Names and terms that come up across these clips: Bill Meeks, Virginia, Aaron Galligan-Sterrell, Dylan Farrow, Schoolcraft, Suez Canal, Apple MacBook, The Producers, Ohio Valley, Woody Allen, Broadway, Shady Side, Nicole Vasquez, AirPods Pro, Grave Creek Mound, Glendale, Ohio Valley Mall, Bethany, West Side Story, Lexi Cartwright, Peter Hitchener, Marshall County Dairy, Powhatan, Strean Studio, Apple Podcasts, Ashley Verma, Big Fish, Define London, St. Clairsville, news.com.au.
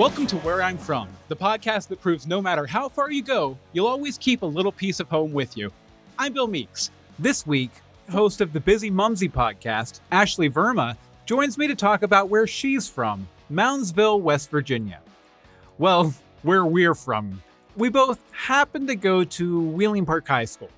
Welcome to Where I'm From, the podcast that proves no matter how far you go, you'll always keep a little piece of home with you. I'm Bill Meeks. This week, host of the BusyMumsy Podcast, Ashley Verma, joins me to talk about where she's from, Moundsville, West Virginia. Well, where we're from. We both happen to go to Wheeling Park High School.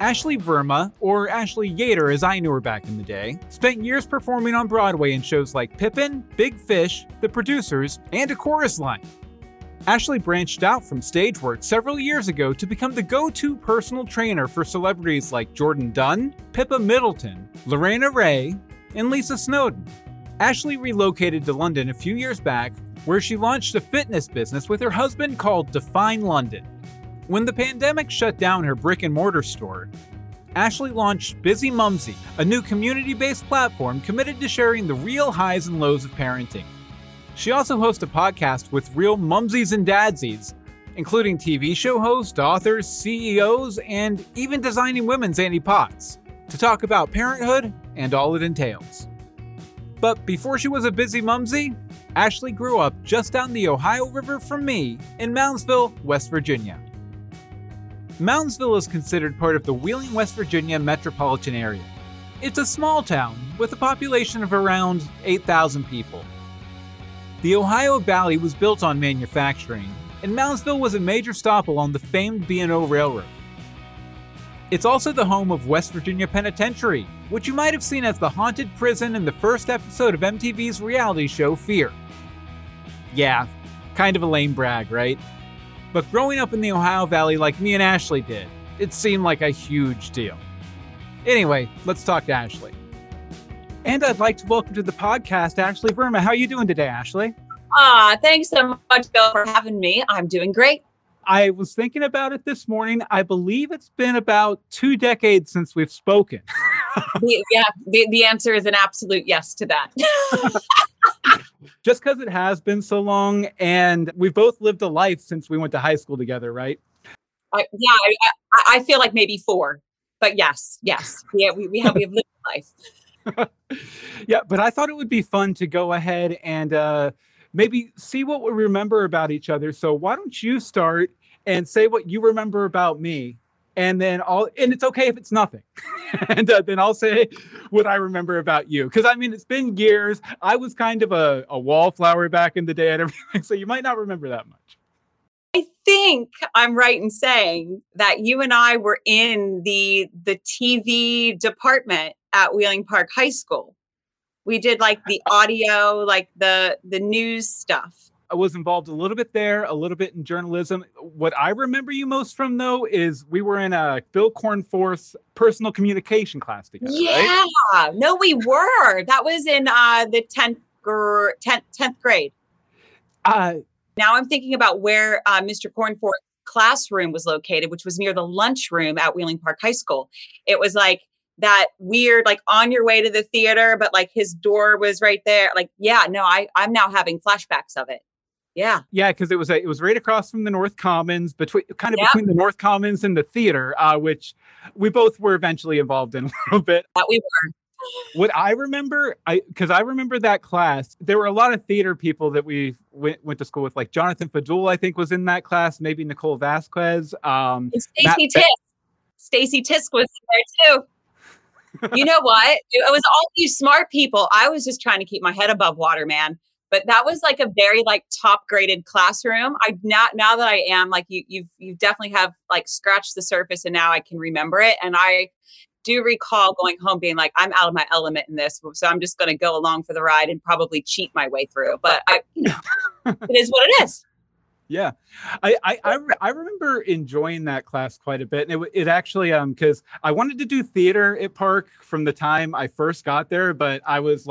Ashley Verma, or Ashley Yater as I knew her back in the day, spent years performing on Broadway in shows like Pippin, Big Fish, The Producers, and A Chorus Line. Ashley branched out from stage work several years ago to become the go-to personal trainer for celebrities like Jordan Dunn, Pippa Middleton, Lorena Ray, and Lisa Snowden. Ashley relocated to London a few years back, where she launched a fitness business with her husband called Define London. When the pandemic shut down her brick-and-mortar store, Ashley launched BusyMumsy, a new community-based platform committed to sharing the real highs and lows of parenting. She also hosts a podcast with real mumsies and dadsies, including TV show hosts, authors, CEOs, and even Designing Women's Annie Potts, to talk about parenthood and all it entails. But before she was a busy mumsy, Ashley grew up just down the Ohio River from me in Moundsville, West Virginia. Moundsville is considered part of the Wheeling, West Virginia metropolitan area. It's a small town with a population of around 8,000 people. The Ohio Valley was built on manufacturing, and Moundsville was a major stop along the famed B&O Railroad. It's also the home of West Virginia Penitentiary, which you might have seen as the haunted prison in the first episode of MTV's reality show Fear. Yeah, kind of a lame brag, right? But growing up in the Ohio Valley like me and Ashley did, it seemed like a huge deal. Anyway, let's talk to Ashley. And I'd like to welcome to the podcast, Ashley Verma. How are you doing today, Ashley? Thanks so much, Bill, for having me. I'm doing great. I was thinking about it this morning. I believe it's been about 2 decades since we've spoken. The answer is an absolute yes to that. Just because it has been so long, and we've both lived a life since we went to high school together, right? I feel like maybe 4, but yes. Yeah, we have lived a life. Yeah, but I thought it would be fun to go ahead and maybe see what we remember about each other. So why don't you start and say what you remember about me, and then and it's okay if it's nothing. And then I'll say what I remember about you. Because, I mean, it's been years. I was kind of a wallflower back in the day and everything, so you might not remember that much. I think I'm right in saying that you and I were in the TV department at Wheeling Park High School. We did, like, the audio, like, the news stuff. I was involved a little bit there, a little bit in journalism. What I remember you most from, though, is we were in a Bill Cornforth's personal communication class together. Yeah, right? No, we were. That was in the 10th grade. Now I'm thinking about where Mr. Cornforth's classroom was located, which was near the lunchroom at Wheeling Park High School. It was like that weird, like on your way to the theater, but like his door was right there. Like, yeah, no, I'm now having flashbacks of it. Yeah. Yeah, because it was right across from the North Commons, between the North Commons and the theater, which we both were eventually involved in a little bit. That we were. What I remember, because I remember that class, there were a lot of theater people that we went to school with, like Jonathan Fadul, I think, was in that class, maybe Nicole Vasquez. And Stacy Tisk was in there, too. You know what? It was all these smart people. I was just trying to keep my head above water, man. But that was like a very like top graded classroom. Now that I am like you definitely have like scratched the surface, and now I can remember it. And I do recall going home being like, I'm out of my element in this, so I'm just going to go along for the ride and probably cheat my way through. But it is what it is. Yeah, I remember enjoying that class quite a bit, and it actually because I wanted to do theater at Park from the time I first got there, but I was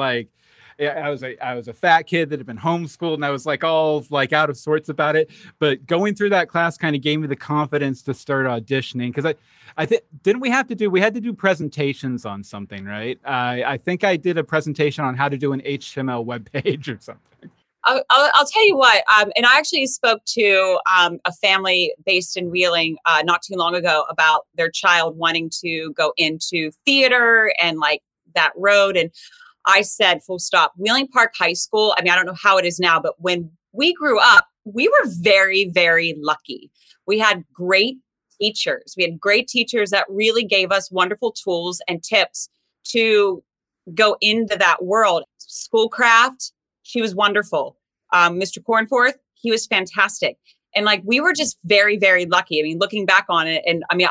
a fat kid that had been homeschooled, and I was like all like out of sorts about it. But going through that class kind of gave me the confidence to start auditioning, because I think we had to do presentations on something, right? I think I did a presentation on how to do an HTML web page or something. I'll tell you what, and I actually spoke to a family based in Wheeling not too long ago about their child wanting to go into theater and like that road. And I said, full stop. Wheeling Park High School, I mean, I don't know how it is now, but when we grew up, we were very, very lucky. We had great teachers. We had great teachers that really gave us wonderful tools and tips to go into that world. Schoolcraft, she was wonderful. Mr. Cornforth, he was fantastic. And like, we were just very, very lucky. I mean, looking back on it, and I mean,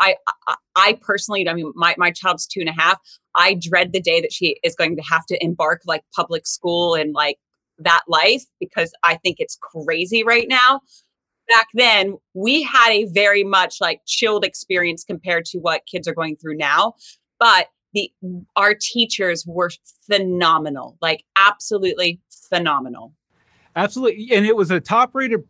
I personally, I mean, my child's 2.5. I dread the day that she is going to have to embark like public school and like that life, because I think it's crazy right now. Back then, we had a very much like chilled experience compared to what kids are going through now. But our teachers were phenomenal, like absolutely phenomenal. Absolutely. And it was a top rated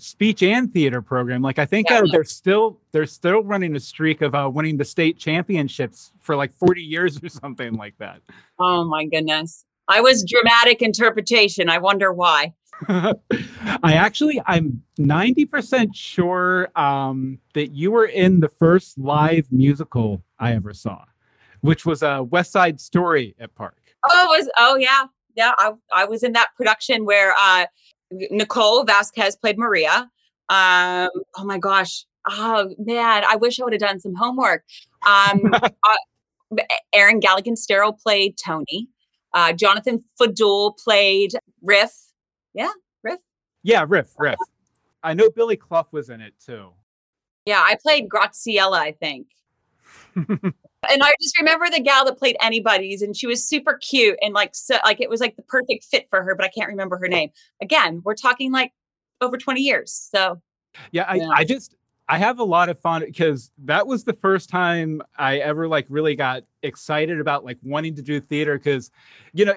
speech and theater program. Like, I think they're still running a streak of winning the state championships for like 40 years or something like that. Oh, my goodness. I was dramatic interpretation. I wonder why. I'm 90% sure that you were in the first live musical I ever saw, which was a West Side Story at Park. Oh, yeah. Yeah, I was in that production where Nicole Vasquez played Maria. Oh, my gosh. Oh, man, I wish I would have done some homework. Aaron Galligan-Sterrell played Tony. Jonathan Fadul played Riff. Yeah, Riff. Yeah, Riff. I know Billy Clough was in it, too. Yeah, I played Graziella, I think. And I just remember the gal that played anybody's, and she was super cute and like, so like it was like the perfect fit for her, but I can't remember her name. Again, we're talking like over 20 years. So yeah, I have a lot of fun, because that was the first time I ever like really got excited about like wanting to do theater, because, you know,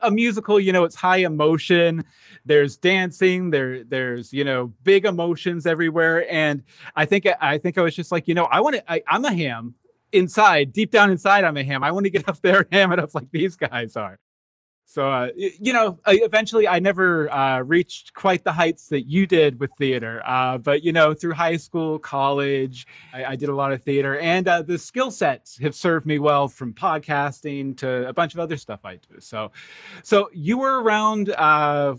a musical, you know, it's high emotion. There's dancing, there's, you know, big emotions everywhere. And I think I was just like, you know, I'm a ham. Deep down inside, I'm a ham. I want to get up there and ham it up like these guys are. So, you know, eventually I never reached quite the heights that you did with theater. But, you know, through high school, college, I did a lot of theater. And the skill sets have served me well, from podcasting to a bunch of other stuff I do. So you were around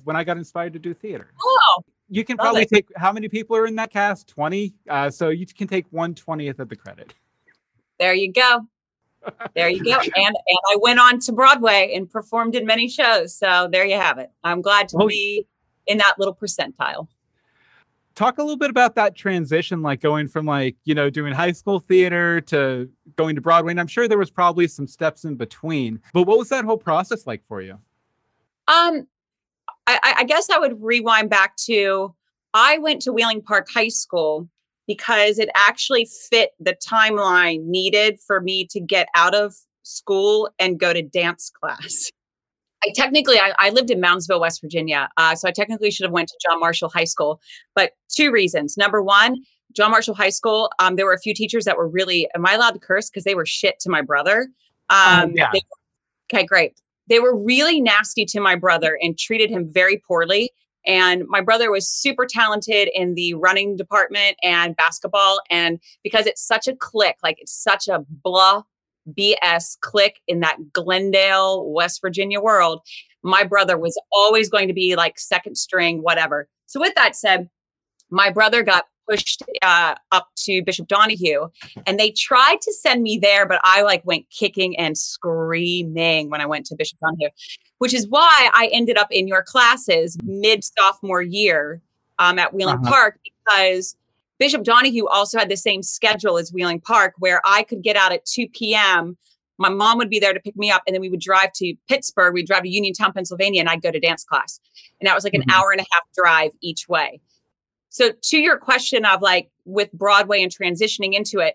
when I got inspired to do theater. Oh, you can probably take, how many people are in that cast? 20. So you can take 1/20th of the credit. There you go. And I went on to Broadway and performed in many shows. So there you have it. I'm glad to be in that little percentile. Talk a little bit about that transition, like going from like, you know, doing high school theater to going to Broadway. And I'm sure there was probably some steps in between, but what was that whole process like for you? I guess I would rewind back to, I went to Wheeling Park High School because it actually fit the timeline needed for me to get out of school and go to dance class. I lived in Moundsville, West Virginia. So I technically should have went to John Marshall High School, but 2 reasons. Number one, John Marshall High School, there were a few teachers that were really, am I allowed to curse? Because they were shit to my brother. Yeah. Okay, great. They were really nasty to my brother and treated him very poorly. And my brother was super talented in the running department and basketball. And because it's such a clique, like it's such a blah BS clique in that Glendale, West Virginia world, my brother was always going to be like second string, whatever. So with that said, my brother got pushed up to Bishop Donahue, and they tried to send me there, but I like went kicking and screaming when I went to Bishop Donahue, which is why I ended up in your classes mid-sophomore year at Wheeling Park, because Bishop Donahue also had the same schedule as Wheeling Park, where I could get out at 2 p.m. My mom would be there to pick me up, and then we would drive to Pittsburgh. We'd drive to Uniontown, Pennsylvania, and I'd go to dance class. And that was like an hour and a half drive each way. So to your question of like with Broadway and transitioning into it,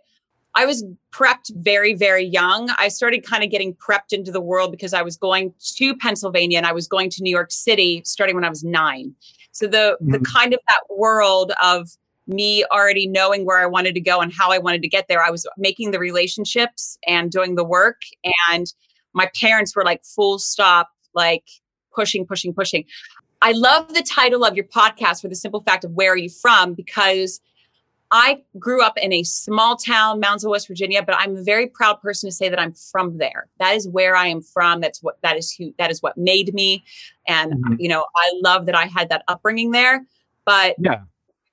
I was prepped very, very young. I started kind of getting prepped into the world because I was going to Pennsylvania and I was going to New York City starting when I was 9. So the kind of that world of me already knowing where I wanted to go and how I wanted to get there, I was making the relationships and doing the work. And my parents were like full stop, like pushing. I love the title of your podcast for the simple fact of where are you from, because I grew up in a small town, Moundsville, West Virginia, but I'm a very proud person to say that I'm from there. That is where I am from. That is what made me. And, you know, I love that I had that upbringing there, but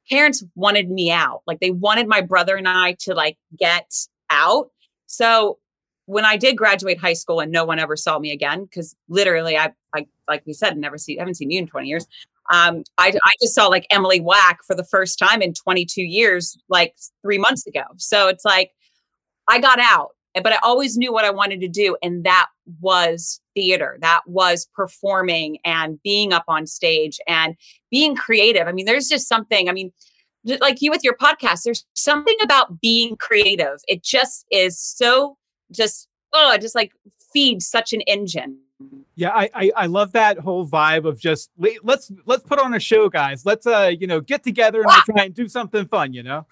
parents wanted me out. Like they wanted my brother and I to like get out. So when I did graduate high school and no one ever saw me again, cause literally I like we said, haven't seen you in 20 years. I just saw like Emily Wack for the first time in 22 years, like 3 months ago. So it's like, I got out, but I always knew what I wanted to do. And that was theater. That was performing and being up on stage and being creative. I mean, there's just something, I mean, like you with your podcast, there's something about being creative. It just is so just like feeds such an engine. Yeah, I love that whole vibe of just let's put on a show, guys. Let's get together and try and do something fun, you know.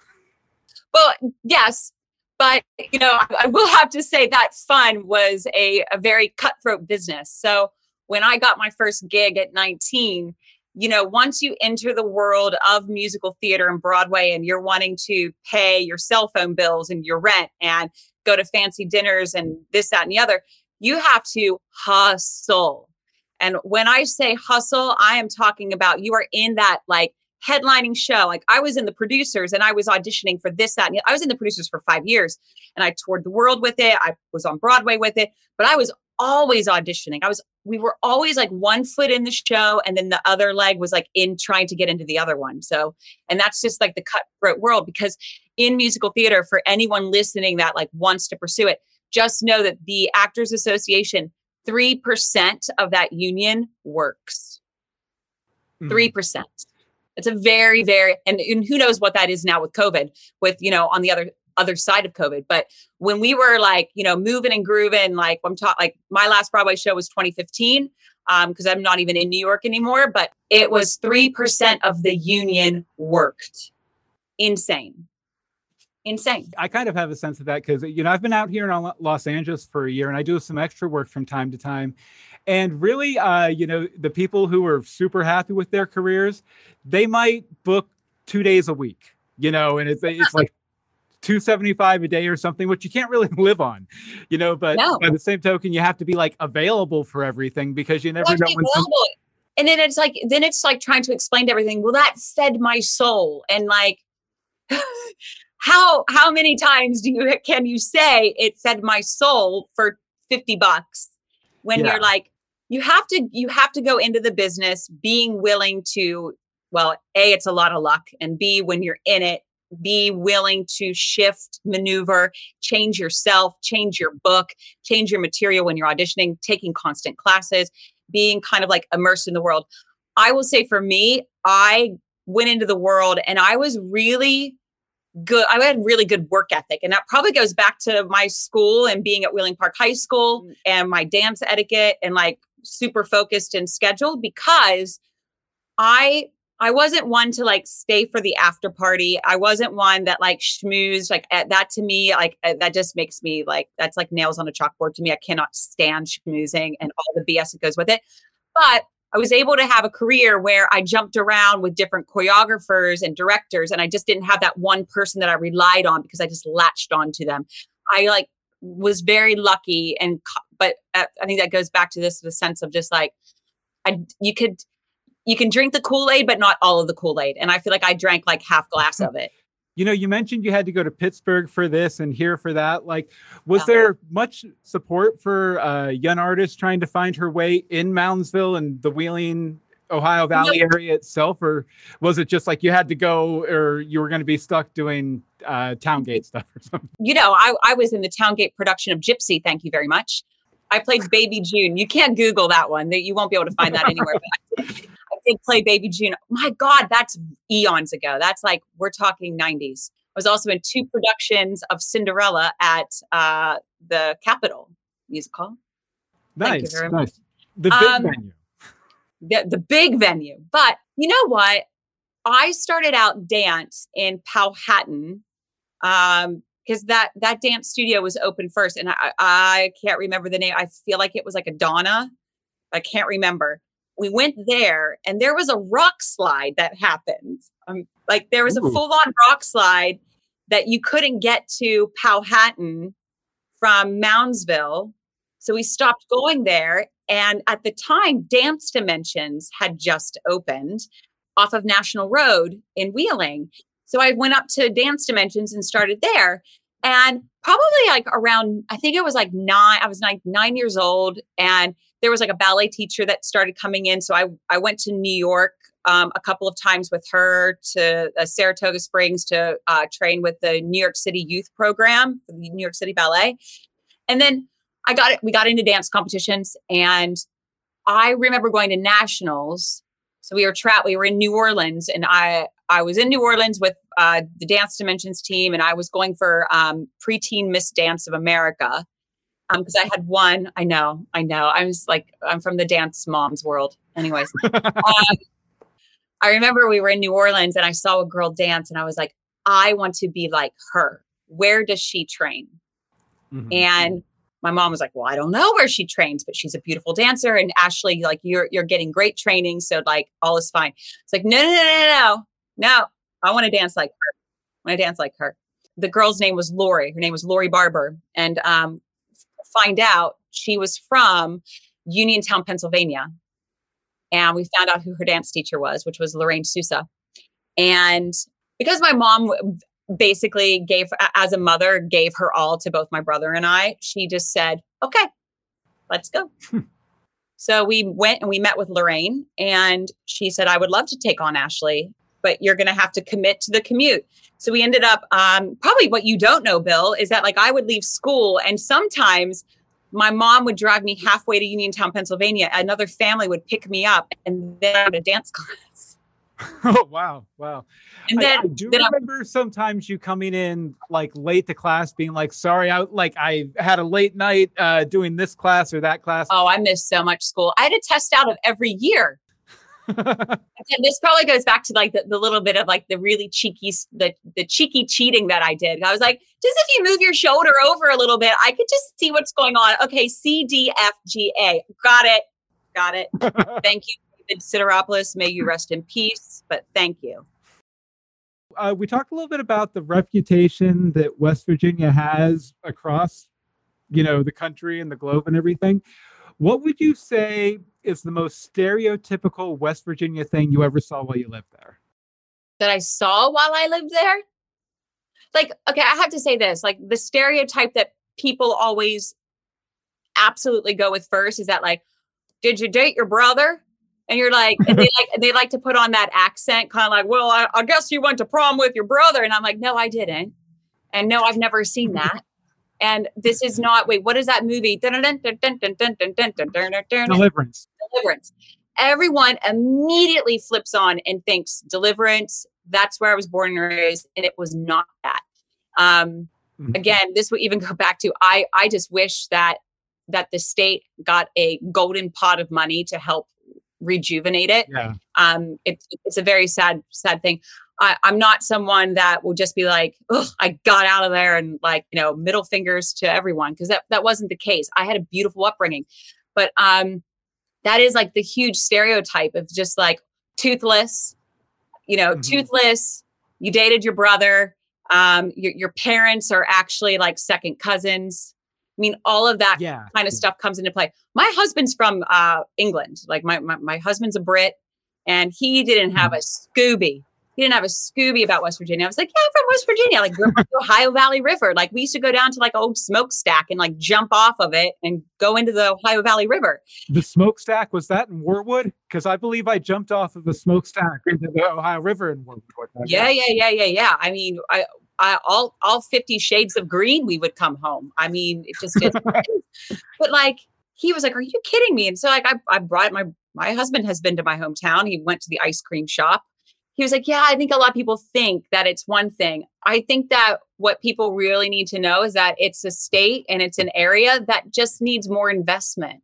Well, yes, but you know, I will have to say that fun was a very cutthroat business. So when I got my first gig at 19, you know, once you enter the world of musical theater and Broadway, and you're wanting to pay your cell phone bills and your rent and go to fancy dinners and this, that, and the other. You have to hustle. And when I say hustle, I am talking about you are in that like headlining show. Like I was in The Producers and I was auditioning for this, that, and I was in The Producers for 5 years and I toured the world with it. I was on Broadway with it, but I was always auditioning. We were always like one foot in the show and then the other leg was like in trying to get into the other one. So, and that's just like the cutthroat world because in musical theater for anyone listening that like wants to pursue it, just know that the Actors Association, 3% of that union works. 3%. It's a very, very, and who knows what that is now with COVID, with, you know, on the other side of COVID. But when we were like, you know, moving and grooving, like I'm taught, like my last Broadway show was 2015, because I'm not even in New York anymore, but it was 3% of the union worked. Insane. I kind of have a sense of that because, you know, I've been out here in Los Angeles for a year and I do some extra work from time to time. And really, you know, the people who are super happy with their careers, they might book 2 days a week, you know, and it's like $275 a day or something, which you can't really live on, you know, but by the same token, you have to be like available for everything because you never know when and then it's like trying to explain to everything, well, that fed my soul. And like, How many times can you say it fed my soul for $50 when you're like, you have to go into the business being willing to, well, A, it's a lot of luck, and B, when you're in it, be willing to shift, maneuver, change yourself, change your book, change your material when you're auditioning, taking constant classes, being kind of like immersed in the world. I will say for me, I went into the world and I was really good. I had really good work ethic. And that probably goes back to my school and being at Wheeling Park High School and my dance etiquette and like super focused and scheduled because I wasn't one to like stay for the after party. I wasn't one that like schmoozed like that to me, like that just makes me like, that's like nails on a chalkboard to me. I cannot stand schmoozing and all the BS that goes with it. But I was able to have a career where I jumped around with different choreographers and directors, and I just didn't have that one person that I relied on because I just latched onto them. I like was very lucky, but I think that goes back to this, the sense of just like, you can drink the Kool-Aid, but not all of the Kool-Aid. And I feel like I drank like half glass of it. You know, you mentioned you had to go to Pittsburgh for this and here for that. Like, was there much support for a young artist trying to find her way in Moundsville and the Wheeling, Ohio Valley area itself? Or was it just like you had to go or you were going to be stuck doing Towngate stuff or something? You know, I was in the Towngate production of Gypsy. Thank you very much. I played Baby June. You can't Google that one. You won't be able to find that anywhere. But I did play Baby June. My God, that's eons ago. That's like, we're talking 90s. I was also in 2 productions of Cinderella at the Capitol Musical. Nice. Thank you very much. The big venue. The big venue. But you know what? I started out dance in Powhatan because that dance studio was open first. And I can't remember the name. I feel like it was like Adonna. I can't remember. we went there and there was a rock slide that happened. Like there was a full-on rock slide that you couldn't get to Powhatan from Moundsville. So we stopped going there. And at the time, Dance Dimensions had just opened off of National Road in Wheeling. So I went up to Dance Dimensions and started there. And probably like around, I think it was like I was 9 years old. And there was like a ballet teacher that started coming in. So I went to New York a couple of times with her to Saratoga Springs to train with the New York City youth program, the New York City Ballet. And then we got into dance competitions, and I remember going to nationals. So we were in New Orleans, and I was in New Orleans with the Dance Dimensions team, and I was going for preteen Miss Dance of America because I had won. I know. I was like, I'm from the dance mom's world. Anyways, I remember we were in New Orleans, and I saw a girl dance, and I was like, I want to be like her. Where does she train? Mm-hmm. And my mom was like, well, I don't know where she trains, but she's a beautiful dancer. And Ashley, like, you're getting great training. So like, all is fine. It's like, no. I want to dance like her. The girl's name was Lori. Her name was Lori Barber. And find out she was from Uniontown, Pennsylvania. And we found out who her dance teacher was, which was Lorraine Sousa. And because my mom basically gave her all to both my brother and I, she just said, okay, let's go. So we went and we met with Lorraine, and she said, I would love to take on Ashley, but you're going to have to commit to the commute. So we ended up, probably what you don't know, Bill, is that like I would leave school, and sometimes my mom would drive me halfway to Uniontown, Pennsylvania. Another family would pick me up, and then I would a dance class. Oh, wow. And then, I do remember sometimes you coming in like late to class being like, sorry, I had a late night doing this class or that class. Oh, I missed so much school. I had a test out of every year. And this probably goes back to like the little bit of like the really cheeky, the cheeky cheating that I did. I was like, just if you move your shoulder over a little bit, I could just see what's going on. Okay, C, D, F, G, A. Got it. Thank you. Sideropoulos, may you rest in peace, but thank you. We talked a little bit about the reputation that West Virginia has across, the country and the globe and everything. What would you say is the most stereotypical West Virginia thing you ever saw while you lived there? That I saw while I lived there? Like, okay, I have to say this, like the stereotype that people always absolutely go with first is that like, did you date your brother? And you're like, and they like to put on that accent, kind of like, well, I guess you went to prom with your brother. And I'm like, no, I didn't. And no, I've never seen that. And this is not, wait, what is that movie? Deliverance. Everyone immediately flips on and thinks Deliverance. That's where I was born and raised. And it was not that. Again, this would even go back to, I just wish that the state got a golden pot of money to help rejuvenate it. Yeah. It's a very sad thing. I'm not someone that will just be like, oh, I got out of there and like, middle fingers to everyone, because that wasn't the case. I had a beautiful upbringing, but that is like the huge stereotype of just like toothless, you dated your brother, your parents are actually like second cousins. I mean, all of that kind of stuff comes into play. My husband's from England. Like my husband's a Brit, and he didn't have a Scooby. He didn't have a Scooby about West Virginia. I was like, yeah, I'm from West Virginia. Like we're from the Ohio Valley River. Like we used to go down to like old smokestack and like jump off of it and go into the Ohio Valley River. The smokestack, was that in Warwood? Because I believe I jumped off of the smokestack into the Ohio River in Warwood. Yeah. I mean, all 50 shades of green, we would come home. I mean, it just is. But like, he was like, are you kidding me? And so like, I brought my husband has been to my hometown. He went to the ice cream shop. He was like, yeah, I think a lot of people think that it's one thing. I think that what people really need to know is that it's a state and it's an area that just needs more investment.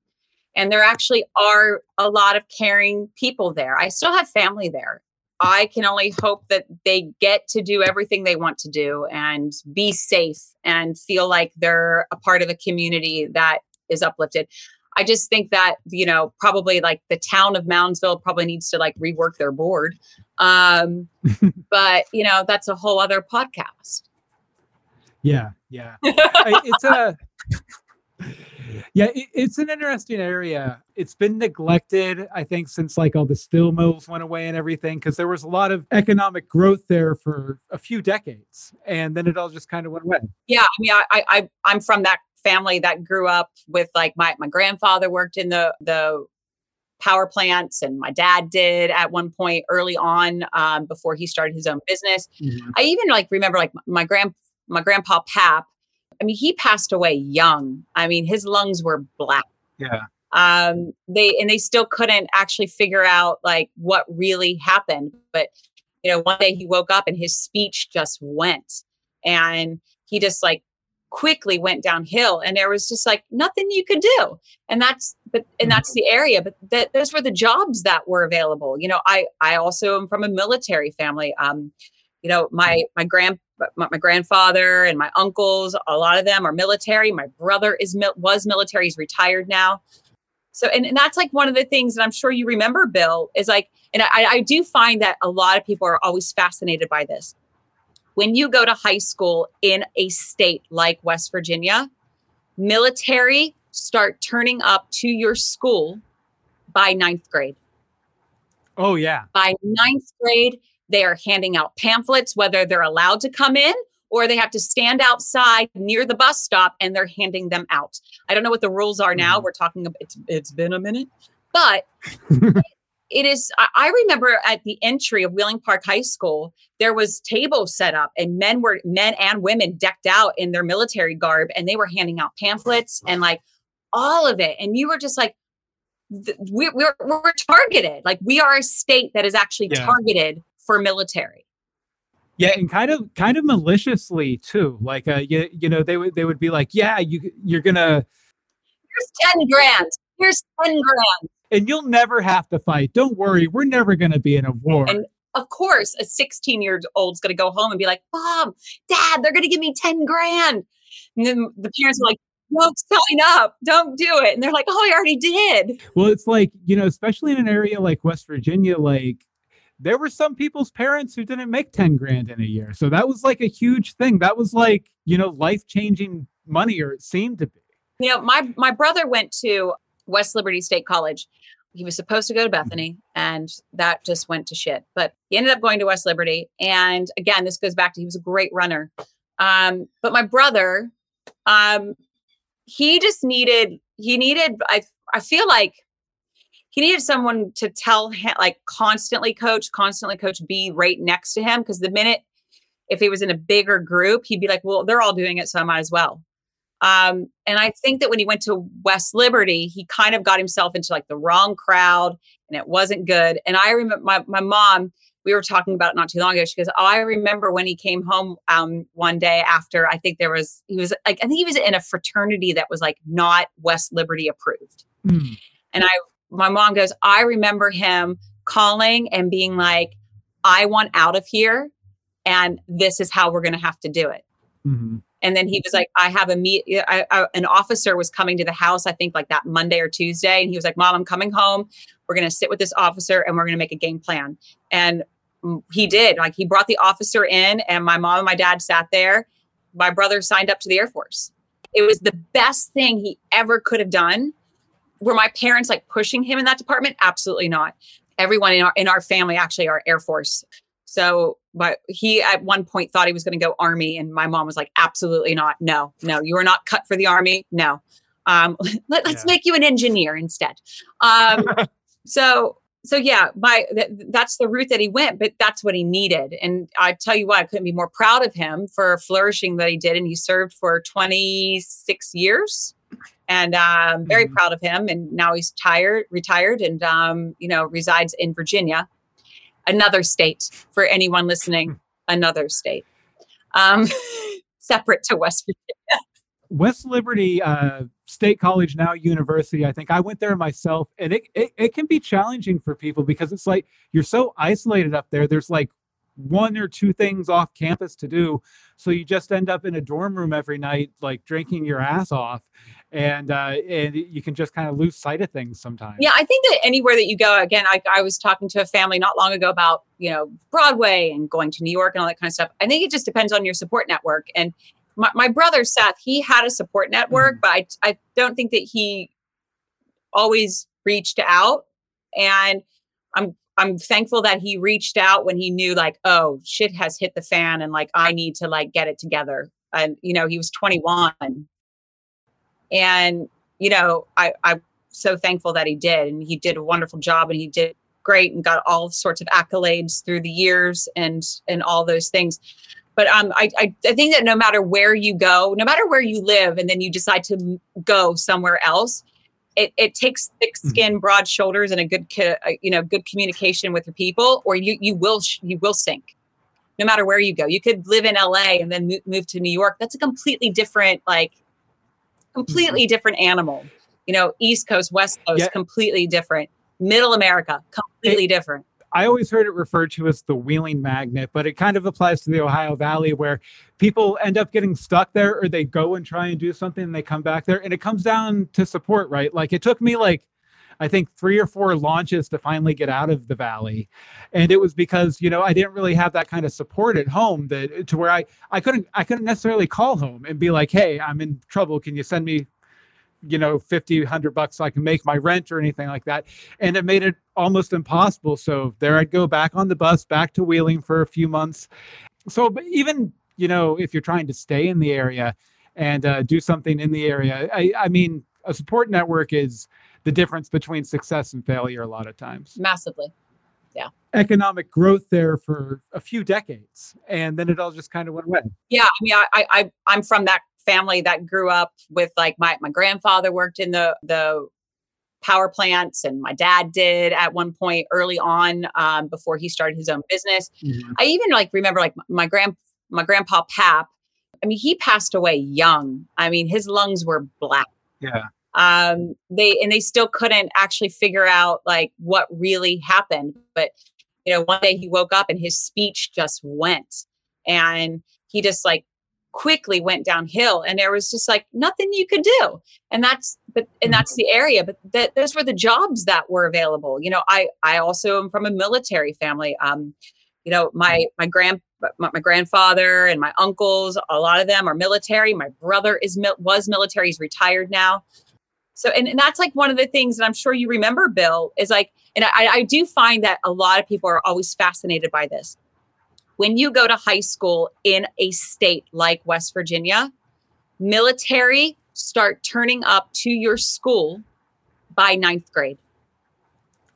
And there actually are a lot of caring people there. I still have family there. I can only hope that they get to do everything they want to do and be safe and feel like they're a part of a community that is uplifted. I just think that, you know, probably like the town of Moundsville probably needs to like rework their board. But, you know, that's a whole other podcast. Yeah. Yeah. It's an interesting area. It's been neglected, I think, since like all the steel mills went away and everything, because there was a lot of economic growth there for a few decades. And then it all just kind of went away. Yeah. I mean, I'm from that family that grew up with like my grandfather worked in the power plants, and my dad did at one point early on before he started his own business. Mm-hmm. I even like remember like my grandpa Pap. I mean, he passed away young. I mean, his lungs were black. Yeah. They still couldn't actually figure out like what really happened. But you know, one day he woke up and his speech just went, and he just like quickly went downhill, and there was just like nothing you could do. And that's the area, but those were the jobs that were available. You know, I also am from a military family. You know, my grandfather and my uncles, a lot of them are military. My brother was military. He's retired now. So, and that's like one of the things that I'm sure you remember, Bill, is like, and I do find that a lot of people are always fascinated by this. When you go to high school in a state like West Virginia, military start turning up to your school by 9th grade. Oh, yeah. By 9th grade, they are handing out pamphlets, whether they're allowed to come in or they have to stand outside near the bus stop, and they're handing them out. I don't know what the rules are now. We're talking about it's been a minute, but it is. I remember at the entry of Wheeling Park High School, there was tables set up, and men and women decked out in their military garb, and they were handing out pamphlets and like all of it. And you were just like, we're targeted. Like, we are a state that is actually targeted for military. Yeah. And kind of maliciously too. Like, you know, they would be like, yeah, you're going to, here's 10 grand. Here's 10 grand. And you'll never have to fight. Don't worry. We're never going to be in a war. And of course, a 16-year-old's going to go home and be like, Mom, Dad, they're going to give me 10 grand. And then the parents are like, no, sign up. Don't do it. And they're like, oh, I already did. Well, it's like, you know, especially in an area like West Virginia, like, there were some people's parents who didn't make 10 grand in a year. So that was like a huge thing. That was like, you know, life-changing money, or it seemed to be. You know, my brother went to West Liberty State College. He was supposed to go to Bethany, and that just went to shit. But he ended up going to West Liberty. And again, this goes back to, he was a great runner. But my brother, he needed someone to tell him, like, constantly coach, be right next to him. 'Cause the minute, if he was in a bigger group, he'd be like, well, they're all doing it, so I might as well. And I think that when he went to West Liberty, he kind of got himself into like the wrong crowd, and it wasn't good. And I remember my mom, we were talking about it not too long ago. She goes, oh, I remember when he came home, one day after, I think he was in a fraternity that was like not West Liberty approved. Mm. And my mom goes, I remember him calling and being like, I want out of here, and this is how we're going to have to do it. Mm-hmm. And then he was like, I have a meet. An officer was coming to the house, I think like that Monday or Tuesday. And he was like, Mom, I'm coming home. We're going to sit with this officer, and we're going to make a game plan. And he did. Like, he brought the officer in, and my mom and my dad sat there. My brother signed up to the Air Force. It was the best thing he ever could have done. Were my parents like pushing him in that department? Absolutely not. Everyone in our family actually are Air Force. So, but he at one point thought he was going to go Army, and my mom was like, absolutely not. No, you are not cut for the Army. No. Let's make you an engineer instead. That's the route that he went, but that's what he needed. And I tell you what, I couldn't be more proud of him for flourishing that he did. And he served for 26 years. And I'm very proud of him. And now he's retired and, you know, resides in Virginia, another state for anyone listening, another state, separate to West Virginia. West Liberty State College, now university, I think I went there myself. And it can be challenging for people, because it's like, you're so isolated up there. There's like one or two things off campus to do. So you just end up in a dorm room every night, like drinking your ass off, and you can just kind of lose sight of things sometimes. Yeah. I think that anywhere that you go, again, I was talking to a family not long ago about, you know, Broadway and going to New York and all that kind of stuff. I think it just depends on your support network. And my brother, Seth, he had a support network, mm-hmm. but I don't think that he always reached out, and I'm thankful that he reached out when he knew, like, oh, shit has hit the fan and like, I need to like get it together. And, you know, he was 21 and, you know, I'm so thankful that he did, and he did a wonderful job and he did great and got all sorts of accolades through the years and all those things. But I think that no matter where you go, no matter where you live, and then you decide to go somewhere else, It takes thick skin, broad shoulders, and a good, good communication with your people, or you will sink. No matter where you go, you could live in LA and then move to New York. That's a completely different animal. You know, East Coast, West Coast, completely different. Middle America, completely different. I always heard it referred to as the Wheeling Magnet, but it kind of applies to the Ohio Valley, where people end up getting stuck there, or they go and try and do something and they come back there, and it comes down to support, right? Like it took me I think 3 or 4 launches to finally get out of the Valley. And it was because, you know, I didn't really have that kind of support at home to where I couldn't necessarily call home and be like, hey, I'm in trouble. Can you send me, you know, $50, $100 so I can make my rent or anything like that. And it made it almost impossible. So there I'd go back on the bus, back to Wheeling for a few months. So but even, you know, if you're trying to stay in the area and do something in the area, I mean, a support network is the difference between success and failure a lot of times. Massively. Yeah. Economic growth there for a few decades. And then it all just kind of went away. Yeah. I mean, I'm from that family that grew up with like my grandfather worked in the power plants, and my dad did at one point early on before he started his own business. Mm-hmm. I even remember my grandpa Pap. I mean, he passed away young. I mean, his lungs were black. Yeah. They still couldn't actually figure out like what really happened. But you know, one day he woke up and his speech just went, and he just quickly went downhill, and there was just nothing you could do. And that's the area, but those were the jobs that were available. You know, I also am from a military family. You know, my grandfather and my uncles, a lot of them are military. My brother was military. He's retired now. So, and that's one of the things that I'm sure you remember, Bill, is and I do find that a lot of people are always fascinated by this. When you go to high school in a state like West Virginia, military start turning up to your school by 9th grade.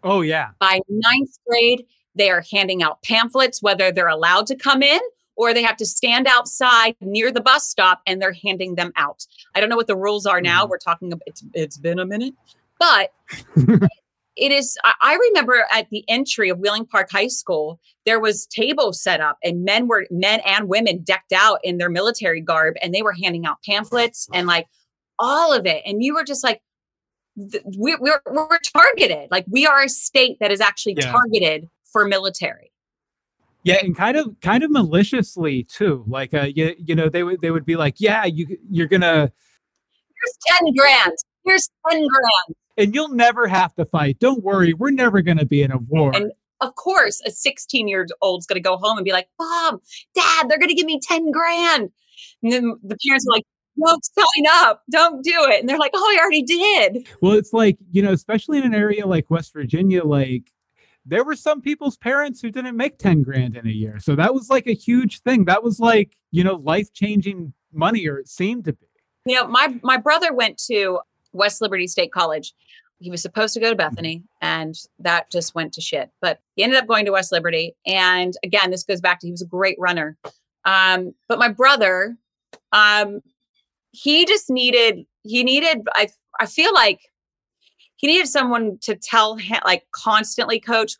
Oh, yeah. By 9th grade, they are handing out pamphlets, whether they're allowed to come in or they have to stand outside near the bus stop, and they're handing them out. I don't know what the rules are now. We're talking about it's been a minute, but it is. I remember at the entry of Wheeling Park High School, there was tables set up, and men and women decked out in their military garb, and they were handing out pamphlets and all of it. And you were just we're targeted. We are a state that is actually targeted for military. Yeah, and kind of maliciously too. You know, they would be like, yeah, you're gonna. Here's 10 grand. And you'll never have to fight. Don't worry. We're never going to be in a war. And of course, a 16-year-old's going to go home and be like, Mom, Dad, they're going to give me 10 grand. And then the parents are like, no, sign up. Don't do it. And they're like, oh, I already did. Well, it's you know, especially in an area like West Virginia, there were some people's parents who didn't make 10 grand in a year. So that was a huge thing. That was you know, life-changing money, or it seemed to be. You know, my brother went to West Liberty State College. He was supposed to go to Bethany, and that just went to shit. But he ended up going to West Liberty. And again, this goes back to, he was a great runner. But my brother, he needed someone to tell him, constantly coach,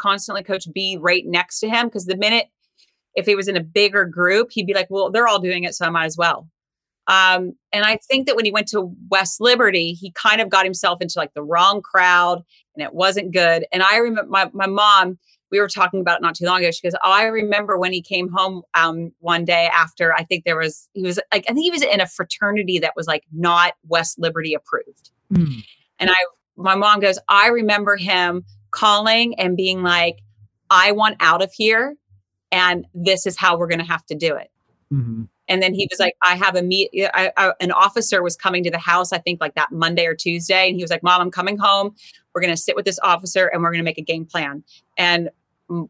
be right next to him. 'Cause the minute, if he was in a bigger group, he'd be like, well, they're all doing it, so I might as well. And I think that when he went to West Liberty, he kind of got himself into the wrong crowd, and it wasn't good. And I remember my mom, we were talking about it not too long ago. She goes, oh, I remember when he came home one day after, I think he was in a fraternity that was like not West Liberty approved. Mm. And my mom goes, I remember him calling and being like, I want out of here. And this is how we're going to have to do it. Mm-hmm. And then he was like, I have a meet. An officer was coming to the house, I think like that Monday or Tuesday. And he was like, Mom, I'm coming home. We're going to sit with this officer and we're going to make a game plan. And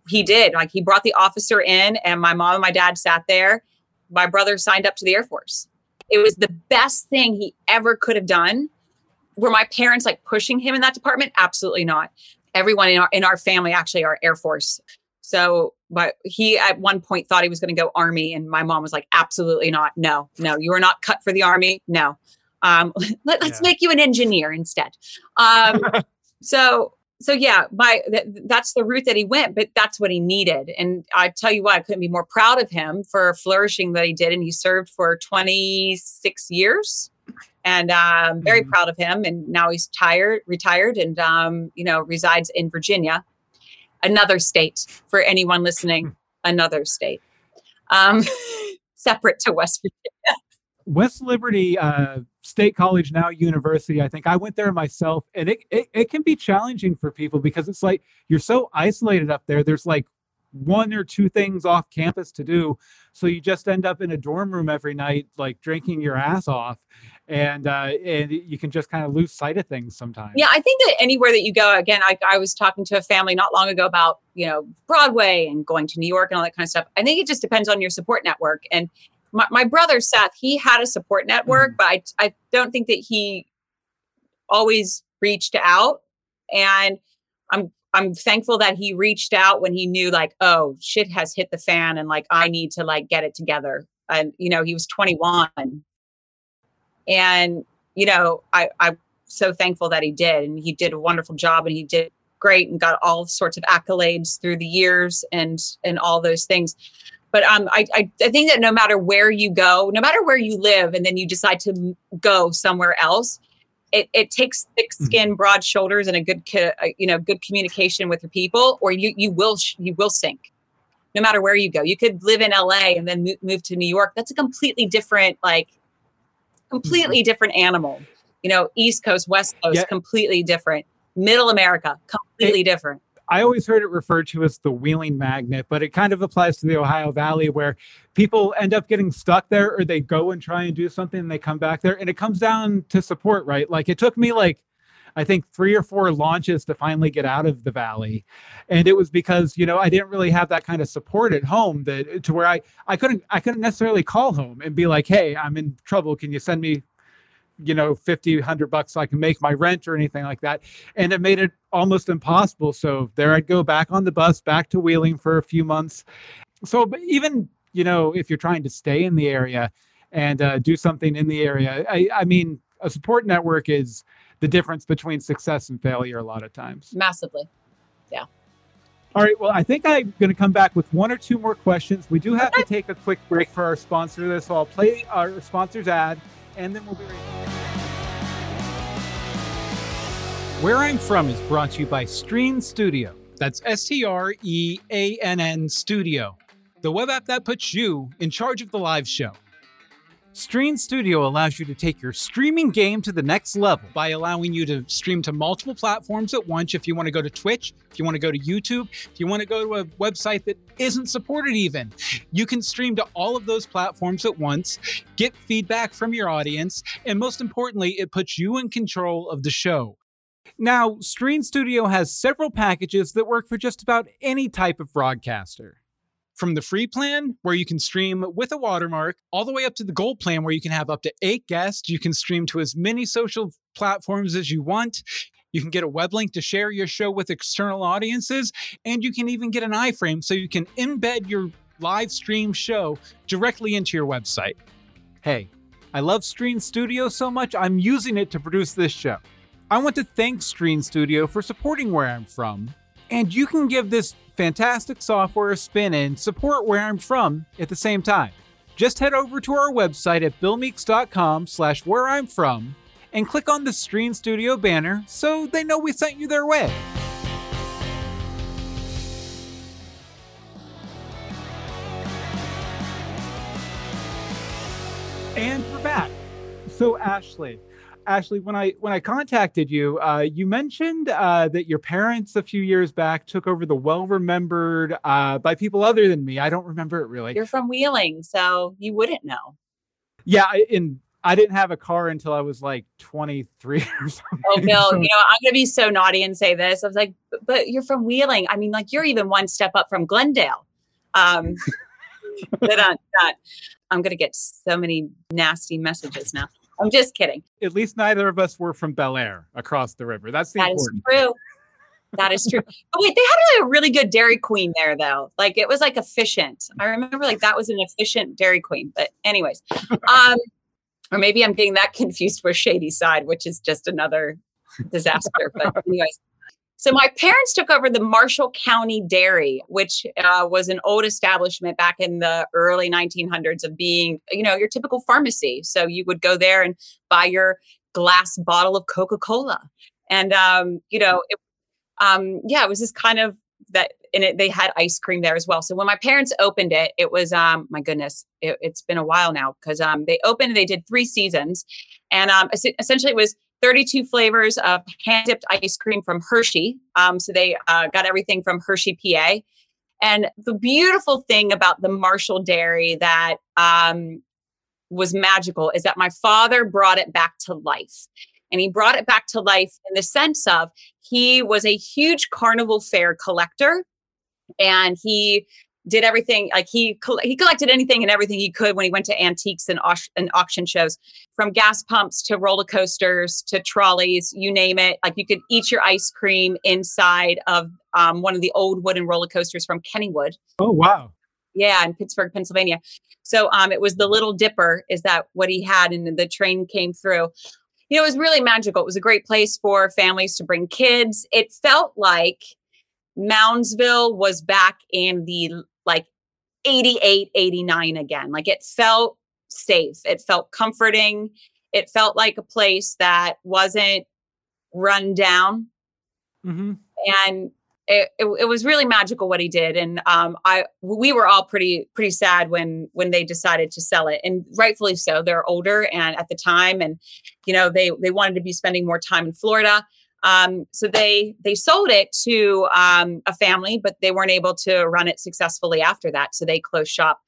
he did. Like, he brought the officer in and my mom and my dad sat there. My brother signed up to the Air Force. It was the best thing he ever could have done. Were my parents like pushing him in that department? Absolutely not. Everyone in our family actually are Air Force. So, but he at one point thought he was going to go Army, and my mom was like, absolutely not. No, you are not cut for the Army. No. Let's make you an engineer instead. That's the route that he went, but that's what he needed. And I tell you what, I couldn't be more proud of him for flourishing that he did. And he served for 26 years. And I'm very proud of him. And now he's retired and, resides in Virginia, another state for anyone listening, another state, separate to West Virginia. West Liberty State College, now university. I think I went there myself, and it can be challenging for people because it's like you're so isolated up there. There's like one or two things off campus to do. So you just end up in a dorm room every night, like drinking your ass off, and you can just kind of lose sight of things sometimes. Yeah. I think that anywhere that you go, again, I was talking to a family not long ago about, Broadway and going to New York and all that kind of stuff. I think it just depends on your support network. And my brother, Seth, he had a support network, but I don't think that he always reached out, and I'm thankful that he reached out when he knew, like, oh, shit has hit the fan and like, I need to like get it together. And, he was 21 and, I'm so thankful that he did. And he did a wonderful job and he did great and got all sorts of accolades through the years and all those things. But I think that no matter where you go, no matter where you live, and then you decide to go somewhere else, It takes thick skin, broad shoulders, and a good communication with your people, or you will sink. No matter where you go, you could live in LA and then move to New York. That's a completely different animal. East Coast, West Coast, completely different. Middle America, completely different. I always heard it referred to as the Wheeling Magnet, but it kind of applies to the Ohio Valley, where people end up getting stuck there, or they go and try and do something and they come back there, and it comes down to support, right? Like, it took me like, I think 3 or 4 launches to finally get out of the Valley. And it was because, I didn't really have that kind of support at home to where I couldn't necessarily call home and be like, hey, I'm in trouble. Can you send me $50, $100 so I can make my rent or anything like that. And it made it almost impossible. So there I'd go back on the bus, back to Wheeling for a few months. So but even, if you're trying to stay in the area and do something in the area, I mean, a support network is the difference between success and failure a lot of times. Massively. Yeah. All right. Well, I think I'm going to come back with 1 or 2 more questions. We do have to take a quick break for our sponsor. So I'll play our sponsor's ad, and then we'll be right back. Where I'm From is brought to you by Strean Studio. That's Streann Studio, the web app that puts you in charge of the live show. Strean Studio allows you to take your streaming game to the next level by allowing you to stream to multiple platforms at once. If you want to go to Twitch, if you want to go to YouTube, if you want to go to a website that isn't supported even, you can stream to all of those platforms at once, get feedback from your audience, and most importantly, it puts you in control of the show. Now, Strean Studio has several packages that work for just about any type of broadcaster. From the free plan, where you can stream with a watermark, all the way up to the gold plan, where you can have up to 8 guests. You can stream to as many social platforms as you want. You can get a web link to share your show with external audiences, and you can even get an iframe so you can embed your live stream show directly into your website. Hey, I love Strean Studio so much, I'm using it to produce this show. I want to thank Strean Studio for supporting Where I'm From, and you can give this fantastic software a spin and support Where I'm From at the same time. Just head over to our website at billmeeks.com/whereimfrom and click on the Strean Studio banner so they know we sent you their way. And we're back. So Ashley, when I contacted you, you mentioned that your parents a few years back took over the well-remembered by people other than me. I don't remember it really. You're from Wheeling, so you wouldn't know. Yeah, and I didn't have a car until I was like 23 or something. Oh, Bill, so, you know, I'm going to be so naughty and say this. I was like, but you're from Wheeling. I mean, like, you're even one step up from Glendale. But I'm going to get so many nasty messages now. I'm just kidding. At least neither of us were from Bel Air across the river. That is true. That is true. Oh, wait, they had like, a really good Dairy Queen there, though. Like, it was like efficient. I remember like that was an efficient Dairy Queen. But anyways, or maybe I'm getting that confused with Shady Side, which is just another disaster. But anyways, so my parents took over the Marshall County Dairy, which was an old establishment back in the early 1900s of being, you know, your typical pharmacy. So you would go there and buy your glass bottle of Coca-Cola. And, you know, it was just kind of that. And they had ice cream there as well. So when my parents opened it, it was, my goodness, it's been a while now because they opened and they did 3 seasons. And essentially it was 32 flavors of hand-dipped ice cream from Hershey. So they got everything from Hershey, PA. And the beautiful thing about the Marshall Dairy that was magical is that my father brought it back to life. And he brought it back to life in the sense of he was a huge carnival fair collector. And he did everything, like he collected anything and everything he could when he went to antiques and auction shows, from gas pumps to roller coasters to trolleys, you name it. Like you could eat your ice cream inside of one of the old wooden roller coasters from Kennywood. Oh, wow. Yeah, in Pittsburgh, Pennsylvania. So it was the Little Dipper is that what he had, and the train came through. You know, it was really magical. It was a great place for families to bring kids. It felt like Moundsville was back in the like 88, 89 again. Like it felt safe. It felt comforting. It felt like a place that wasn't run down. Mm-hmm. And it was really magical what he did. And we were all pretty sad when they decided to sell it, and rightfully so. They're older and at the time, and you know, they wanted to be spending more time in Florida. So they sold it to a family, but they weren't able to run it successfully after that. So they closed shop.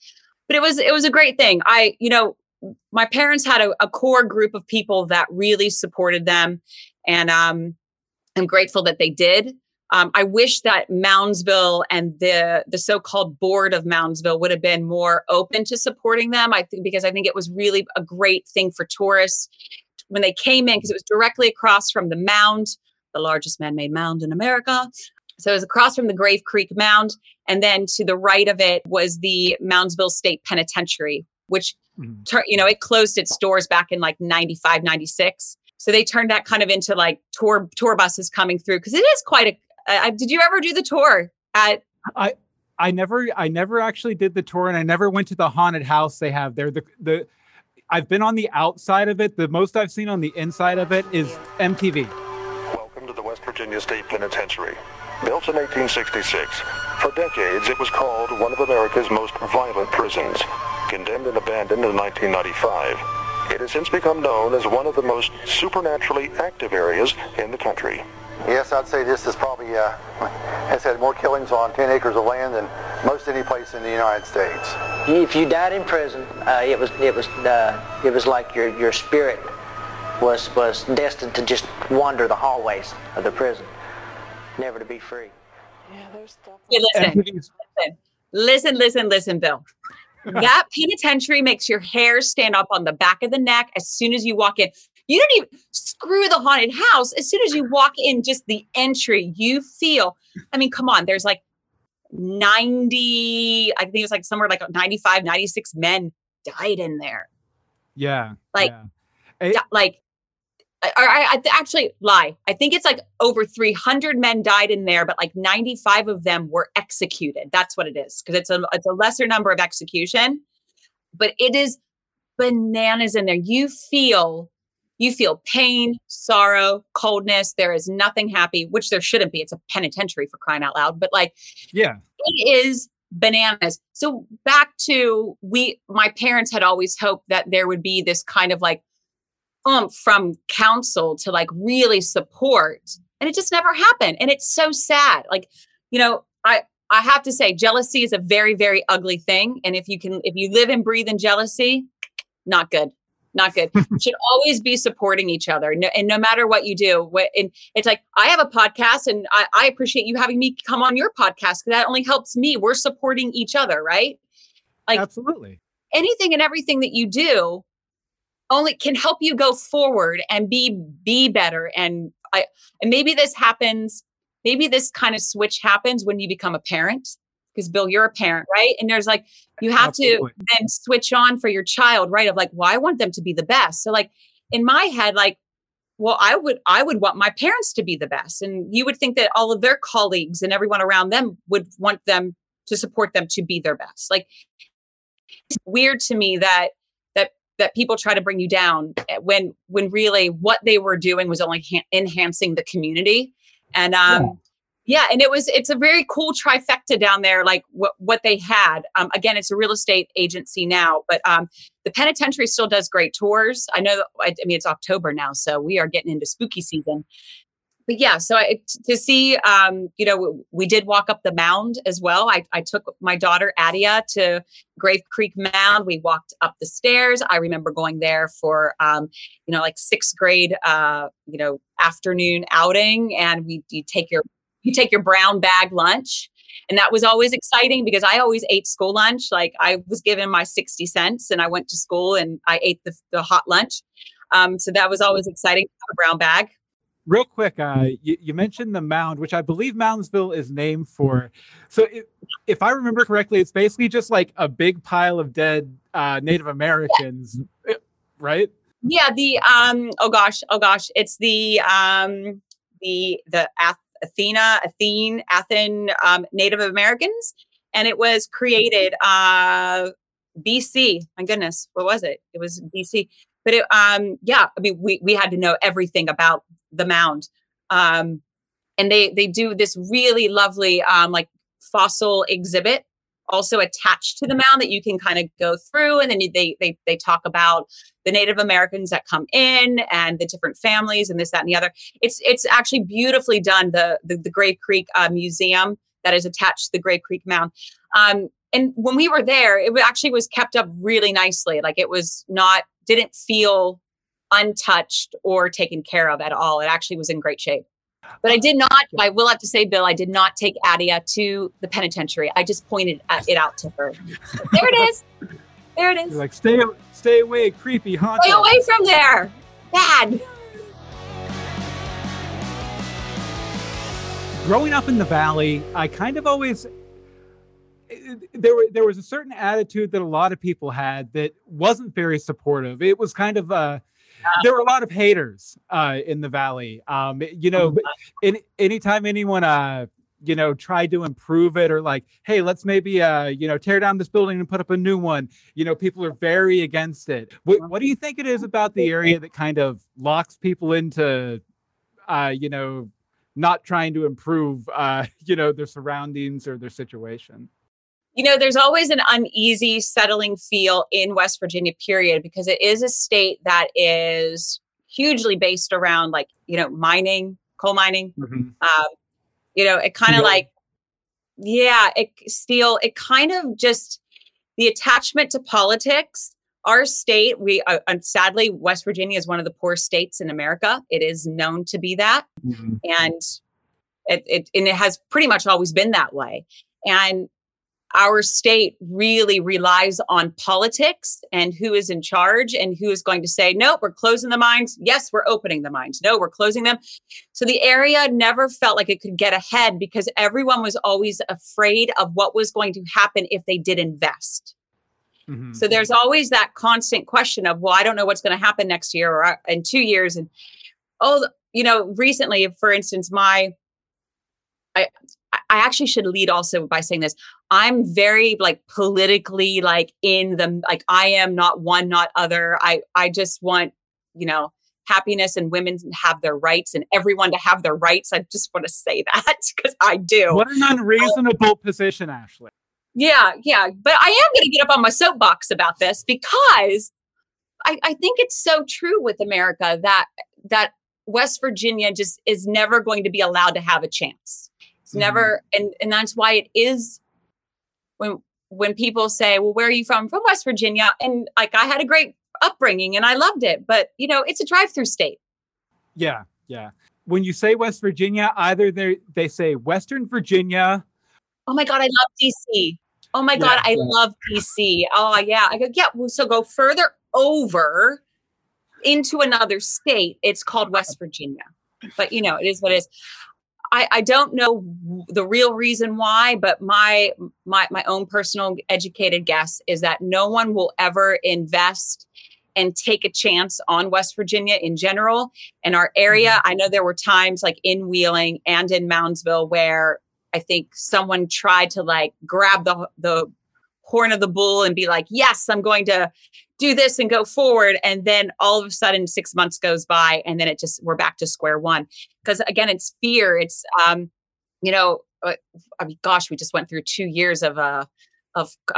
But it was a great thing. My parents had a core group of people that really supported them. And I'm grateful that they did. I wish that Moundsville and the so-called board of Moundsville would have been more open to supporting them. I think it was really a great thing for tourists when they came in, because it was directly across from the mound, the largest man-made mound in America. So it was across from the Grave Creek Mound. And then to the right of it was the Moundsville State Penitentiary, which, you know, it closed its doors back in like 95, 96. So they turned that kind of into like tour buses coming through. Cause it is quite did you ever do the tour at? I never actually did the tour, and I never went to the haunted house they have there. I've been on the outside of it. The most I've seen on the inside of it is MTV. Welcome to the West Virginia State Penitentiary. Built in 1866, for decades it was called one of America's most violent prisons. Condemned and abandoned in 1995, it has since become known as one of the most supernaturally active areas in the country. Yes, I'd say this is probably, has had more killings on 10 acres of land than most any place in the United States. If you died in prison, it was like your spirit was destined to just wander the hallways of the prison, never to be free. Yeah, there's stuff. Hey, listen, Bill. That penitentiary makes your hair stand up on the back of the neck as soon as you walk in. You don't even screw the haunted house. As soon as you walk in, just the entry, you feel, I mean, come on, there's like 90, I think it was like somewhere like 95, 96 men died in there. Yeah. Like, yeah. I think it's like over 300 men died in there, but like 95 of them were executed. That's what it is. Cause it's a lesser number of execution, but it is bananas in there. You feel pain, sorrow, coldness. There is nothing happy, which there shouldn't be. It's a penitentiary for crying out loud. But like, yeah, it is bananas. So back to my parents had always hoped that there would be this kind of like from council to like really support, and it just never happened. And it's so sad. Like, you know, I have to say jealousy is a very, very ugly thing. And if you live and breathe in jealousy, not good. Not good. Should always be supporting each other. And no matter what you do, and it's like, I have a podcast and I appreciate you having me come on your podcast because that only helps me. We're supporting each other, right? Like, absolutely. Anything and everything that you do only can help you go forward and be better. And maybe this happens. Maybe this kind of switch happens when you become a parent. Because Bill, you're a parent, right? And there's like, you have Absolutely. To then switch on for your child, right? Of like, well, I want them to be the best. So like in my head, like, well, I would want my parents to be the best. And you would think that all of their colleagues and everyone around them would want them to support them to be their best. Like, it's weird to me that people try to bring you down when really what they were doing was only enhancing the community. And, Yeah. And it's a very cool trifecta down there, like what they had. Again, it's a real estate agency now, but the penitentiary still does great tours. I know, I mean, it's October now, so we are getting into spooky season. But yeah, so to see, you know, we did walk up the mound as well. I took my daughter, Adia, to Grave Creek Mound. We walked up the stairs. I remember going there for, you know, like sixth grade, you know, afternoon outing. And you take your brown bag lunch. And that was always exciting because I always ate school lunch. Like I was given my 60 cents and I went to school and I ate the hot lunch. So that was always exciting to have a brown bag. Real quick, you mentioned the mound, which I believe Moundsville is named for. So if I remember correctly, it's basically just like a big pile of dead Native Americans, yeah. Right? Yeah. The, oh gosh, it's the Athen Native Americans, and it was created BC. My goodness, what was it? It was BC. But it, yeah, I mean, we had to know everything about the mound, and they do this really lovely like fossil exhibit also attached to the mound that you can kind of go through, and then they talk about the Native Americans that come in and the different families and this, that, and the other. It's actually beautifully done. The Grave Creek Museum that is attached to the Grave Creek Mound. And when we were there, it actually was kept up really nicely. Like it was didn't feel untouched or taken care of at all. It actually was in great shape. But I will have to say, Bill, I did not take Adia to the penitentiary. I just pointed it out to her. There it is. There it is. You're like, stay away, creepy haunted. Stay away from there. Bad. Growing up in the Valley, I kind of always... There was a certain attitude that a lot of people had that wasn't very supportive. It was kind of... There were a lot of haters in the Valley, you know, anytime anyone, you know, tried to improve it or like, hey, let's maybe, you know, tear down this building and put up a new one. You know, people are very against it. What do you think it is about the area that kind of locks people into, you know, not trying to improve, you know, their surroundings or their situation? You know, there's always an uneasy settling feel in West Virginia, period, because it is a state that is hugely based around like, you know, mining, coal mining, mm-hmm. You know, it kind of like, yeah, steel, it kind of just the attachment to politics. Our state, sadly, West Virginia is one of the poor states in America. It is known to be that. Mm-hmm. And it has pretty much always been that way. And our state really relies on politics and who is in charge and who is going to say, no, we're closing the mines. Yes, we're opening the mines. No, we're closing them. So the area never felt like it could get ahead because everyone was always afraid of what was going to happen if they did invest. Mm-hmm. So there's always that constant question of, well, I don't know what's going to happen next year or in 2 years. And, oh, you know, recently, for instance, I actually should lead also by saying this. I'm very like politically like in the, like I am not one, not other. I just want, you know, happiness and women have their rights and everyone to have their rights. I just want to say that because I do. What an unreasonable position, Ashley. Yeah. But I am going to get up on my soapbox about this because I think it's so true with America that West Virginia just is never going to be allowed to have a chance. It's never, and that's why it is when people say, well, where are you from? I'm from West Virginia. And like, I had a great upbringing and I loved it, but you know, it's a drive-through state. Yeah. Yeah. When you say West Virginia, either they say Western Virginia. Oh my God, I love DC. Oh my God, I love DC. Oh yeah. I go, yeah. Well, so go further over into another state. It's called West Virginia, but you know, it is what it is. I don't know the real reason why, but my own personal educated guess is that no one will ever invest and take a chance on West Virginia in general. In our area, I know there were times like in Wheeling and in Moundsville where I think someone tried to like grab the horn of the bull and be like, yes, I'm going to do this and go forward. And then all of a sudden 6 months goes by and then we're back to square one. Because again, it's fear. It's, I mean, gosh, we just went through 2 years of a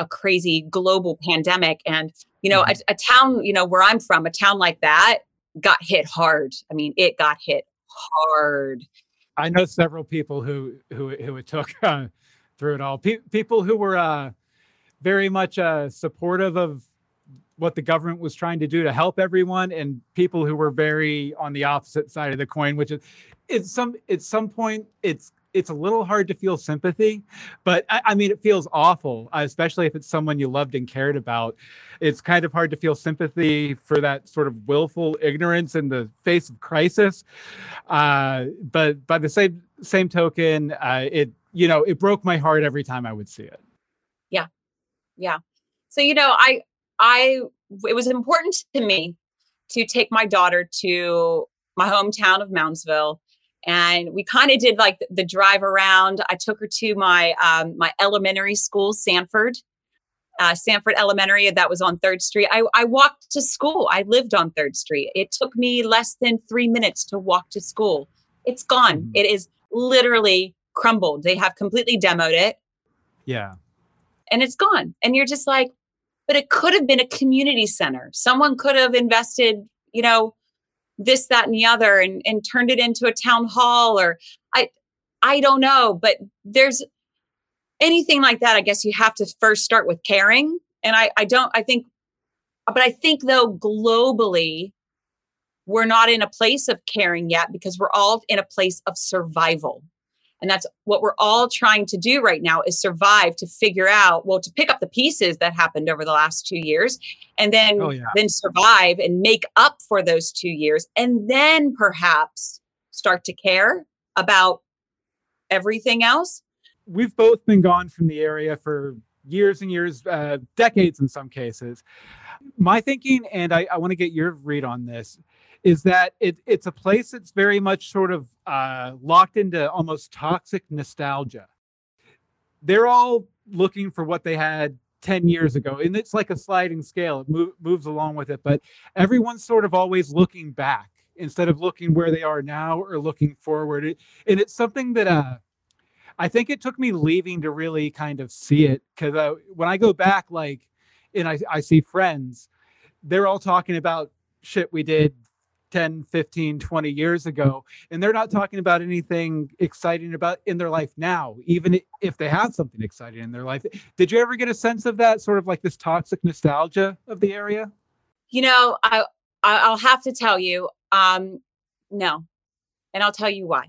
crazy global pandemic. And, you know, a town, you know, where I'm from, a town like that got hit hard. I mean, it got hit hard. I know several people who it took through it all. People who were very much supportive of what the government was trying to do to help everyone, and people who were very on the opposite side of the coin, which is at some point it's a little hard to feel sympathy, but I mean, it feels awful, especially if it's someone you loved and cared about. It's kind of hard to feel sympathy for that sort of willful ignorance in the face of crisis. But by the same token, it broke my heart every time I would see it. Yeah. Yeah. So, you know, it was important to me to take my daughter to my hometown of Moundsville. And we kind of did like the drive around. I took her to my elementary school, Sanford Elementary. That was on 3rd Street. I walked to school. I lived on 3rd Street. It took me less than 3 minutes to walk to school. It's gone. It is literally crumbled. They have completely demoed it. Yeah. And it's gone. And you're just like, but it could have been a community center. Someone could have invested, you know, this, that, and the other, and turned it into a town hall, or I don't know, but there's anything like that. I guess you have to first start with caring. And I think though, globally, we're not in a place of caring yet because we're all in a place of survival. And that's what we're all trying to do right now is survive, to figure out, well, to pick up the pieces that happened over the last 2 years and then, then survive and make up for those 2 years. And then perhaps start to care about everything else. We've both been gone from the area for years and years, decades in some cases. My thinking, and I want to get your read on this, is that it's a place that's very much sort of locked into almost toxic nostalgia. They're all looking for what they had 10 years ago. And it's like a sliding scale. It moves along with it. But everyone's sort of always looking back instead of looking where they are now or looking forward. And it's something that I think it took me leaving to really kind of see it. Because when I go back, like, and I see friends, they're all talking about shit we did 10, 15, 20 years ago. And they're not talking about anything exciting about in their life now, even if they have something exciting in their life. Did you ever get a sense of that, sort of like this toxic nostalgia of the area? You know, I'll have to tell you, no. And I'll tell you why.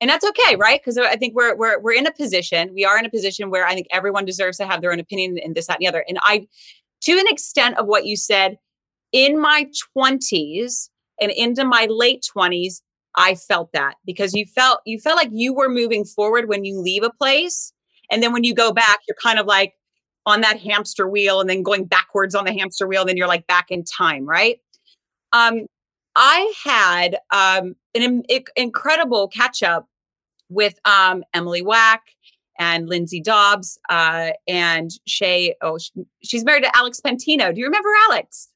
And that's okay, right? Because I think we're in a position, where I think everyone deserves to have their own opinion and this, that, and the other. And I, to an extent of what you said, in my 20s, and into my late 20s, I felt that, because you felt like you were moving forward when you leave a place. And then when you go back, you're kind of like on that hamster wheel and then going backwards on the hamster wheel. And then you're like back in time, right? I had an incredible catch up with Emily Wack and Lindsay Dobbs and Shay. Oh, she's married to Alex Pentino. Do you remember Alex?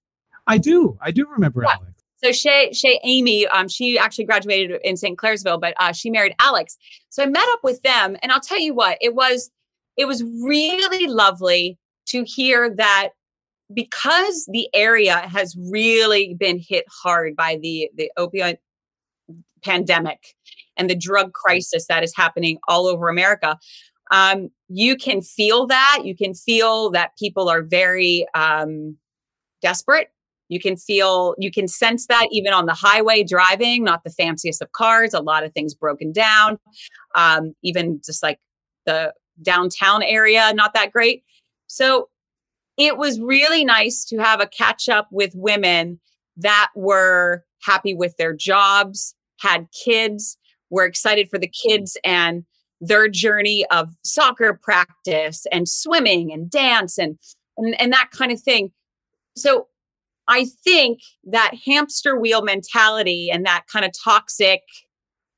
I do remember Alex. So Shay Amy, she actually graduated in St. Clairsville, but she married Alex. So I met up with them, and I'll tell you what, it was it was really lovely to hear that because the area has really been hit hard by the opioid pandemic and the drug crisis that is happening all over America. You can feel that. You can feel that people are very desperate. You can sense that even on the highway driving, not the fanciest of cars, a lot of things broken down. Even just like the downtown area, not that great. So it was really nice to have a catch up with women that were happy with their jobs, had kids, were excited for the kids and their journey of soccer practice and swimming and dance and that kind of thing. So I think that hamster wheel mentality and that kind of toxic